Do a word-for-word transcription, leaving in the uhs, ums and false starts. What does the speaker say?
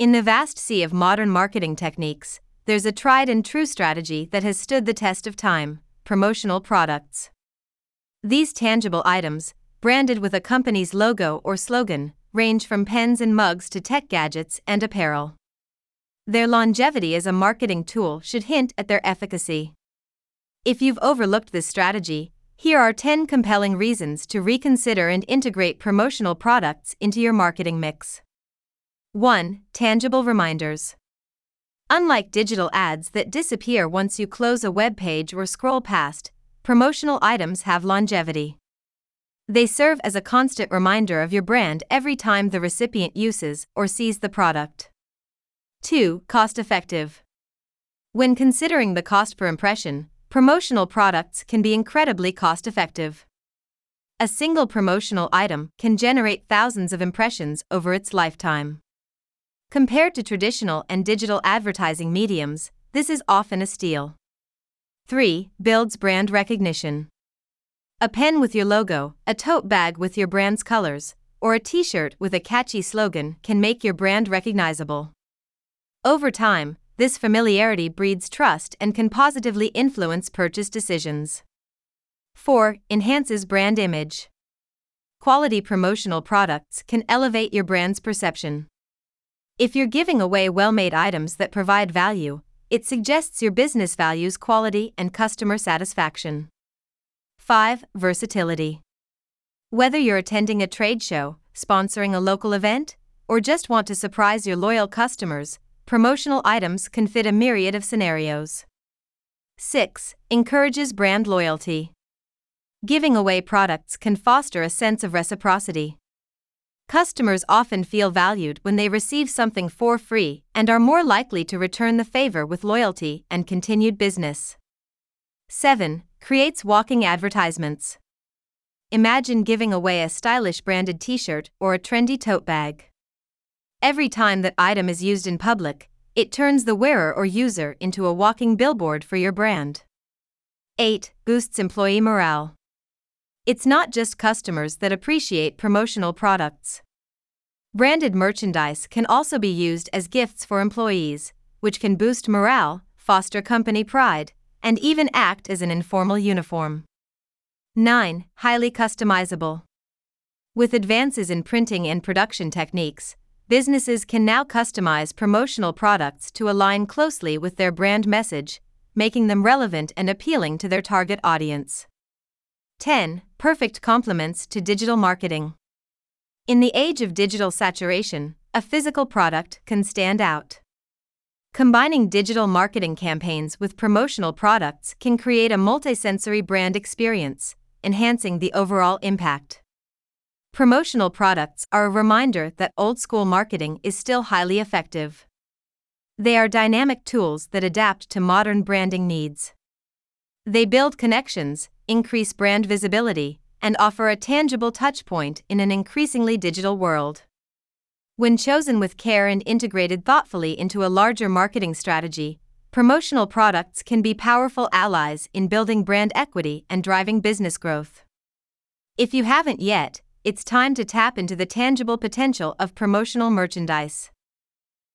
In the vast sea of modern marketing techniques, there's a tried and true strategy that has stood the test of time: promotional products. These tangible items, branded with a company's logo or slogan, range from pens and mugs to tech gadgets and apparel. Their longevity as a marketing tool should hint at their efficacy. If you've overlooked this strategy, here are ten compelling reasons to reconsider and integrate promotional products into your marketing mix. one Tangible reminders. Unlike digital ads that disappear once you close a web page or scroll past, promotional items have longevity. They serve as a constant reminder of your brand every time the recipient uses or sees the product. two Cost-effective. When considering the cost per impression, promotional products can be incredibly cost-effective. A single promotional item can generate thousands of impressions over its lifetime. Compared to traditional and digital advertising mediums, this is often a steal. three Builds brand recognition. A pen with your logo, a tote bag with your brand's colors, or a t-shirt with a catchy slogan can make your brand recognizable. Over time, this familiarity breeds trust and can positively influence purchase decisions. four Enhances brand image. Quality promotional products can elevate your brand's perception. If you're giving away well-made items that provide value, it suggests your business values quality and customer satisfaction. five Versatility. Whether you're attending a trade show, sponsoring a local event, or just want to surprise your loyal customers, promotional items can fit a myriad of scenarios. six Encourages brand loyalty. Giving away products can foster a sense of reciprocity. Customers often feel valued when they receive something for free and are more likely to return the favor with loyalty and continued business. seven Creates walking advertisements. Imagine giving away a stylish branded t-shirt or a trendy tote bag. Every time that item is used in public, it turns the wearer or user into a walking billboard for your brand. eight Boosts employee morale. It's not just customers that appreciate promotional products. Branded merchandise can also be used as gifts for employees, which can boost morale, foster company pride, and even act as an informal uniform. nine Highly customizable. With advances in printing and production techniques, businesses can now customize promotional products to align closely with their brand message, making them relevant and appealing to their target audience. ten Perfect complements to digital marketing. In the age of digital saturation, a physical product can stand out. Combining digital marketing campaigns with promotional products can create a multisensory brand experience, enhancing the overall impact. Promotional products are a reminder that old-school marketing is still highly effective. They are dynamic tools that adapt to modern branding needs. They build connections, increase brand visibility, and offer a tangible touchpoint in an increasingly digital world. When chosen with care and integrated thoughtfully into a larger marketing strategy, promotional products can be powerful allies in building brand equity and driving business growth. If you haven't yet, it's time to tap into the tangible potential of promotional merchandise.